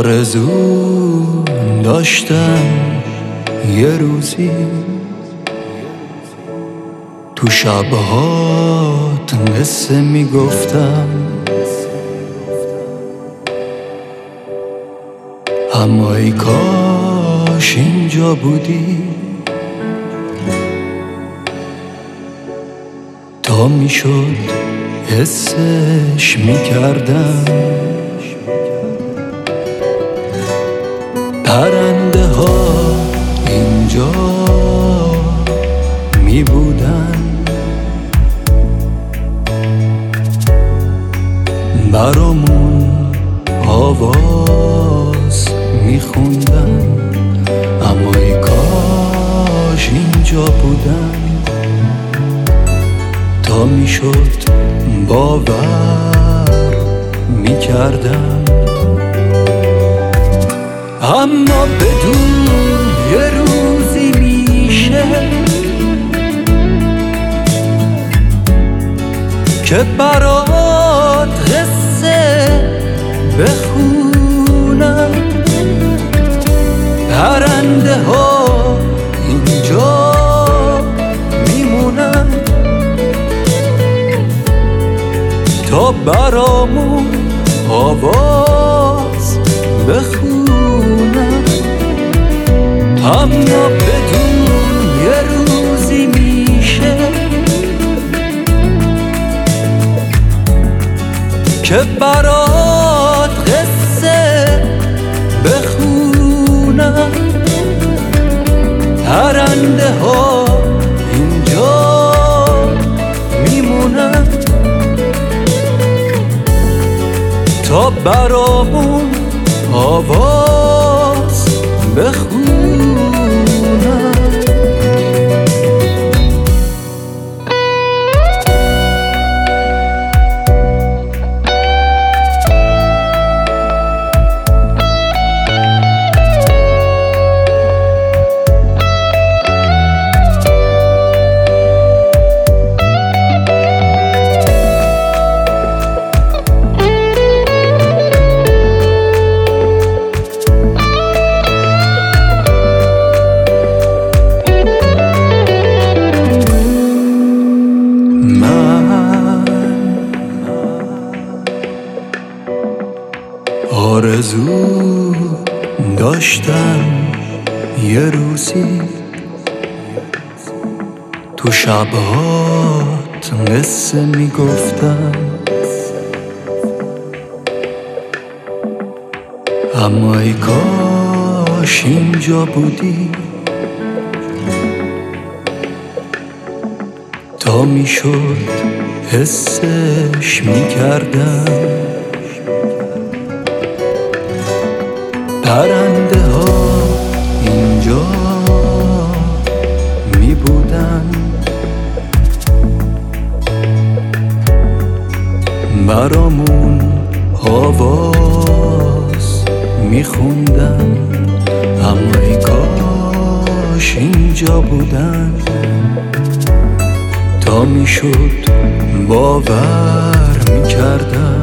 آرزو داشتم یه روزی تو شبهات قصه میگفتم، اما ای کاش اینجا بودی تا میشد حسش میکردم. پرنده ها اینجا می بودن برامون آواز می خوندن، اما ای کاش اینجا بودن تا می شد باور می کردن. اما بدون یه روزی میشه که برات قصه بخونم. پرنده ها اینجا میمونن تا برامون آواز بخونم. اما بدون یه روزی میشه که برات قصه بخونم. پرنده ها اینجا میمونن تا برامون آواز بخونم. آرزو داشتم یه روزی تو شبهات قصه میگفتم، اما ای کاش اینجا بودی تا میشد حسش میکردم. پرنده ها اینجا می بودن برامون آواز می خوندن، اما ای کاش اینجا بودن تا می شد باور می کردن.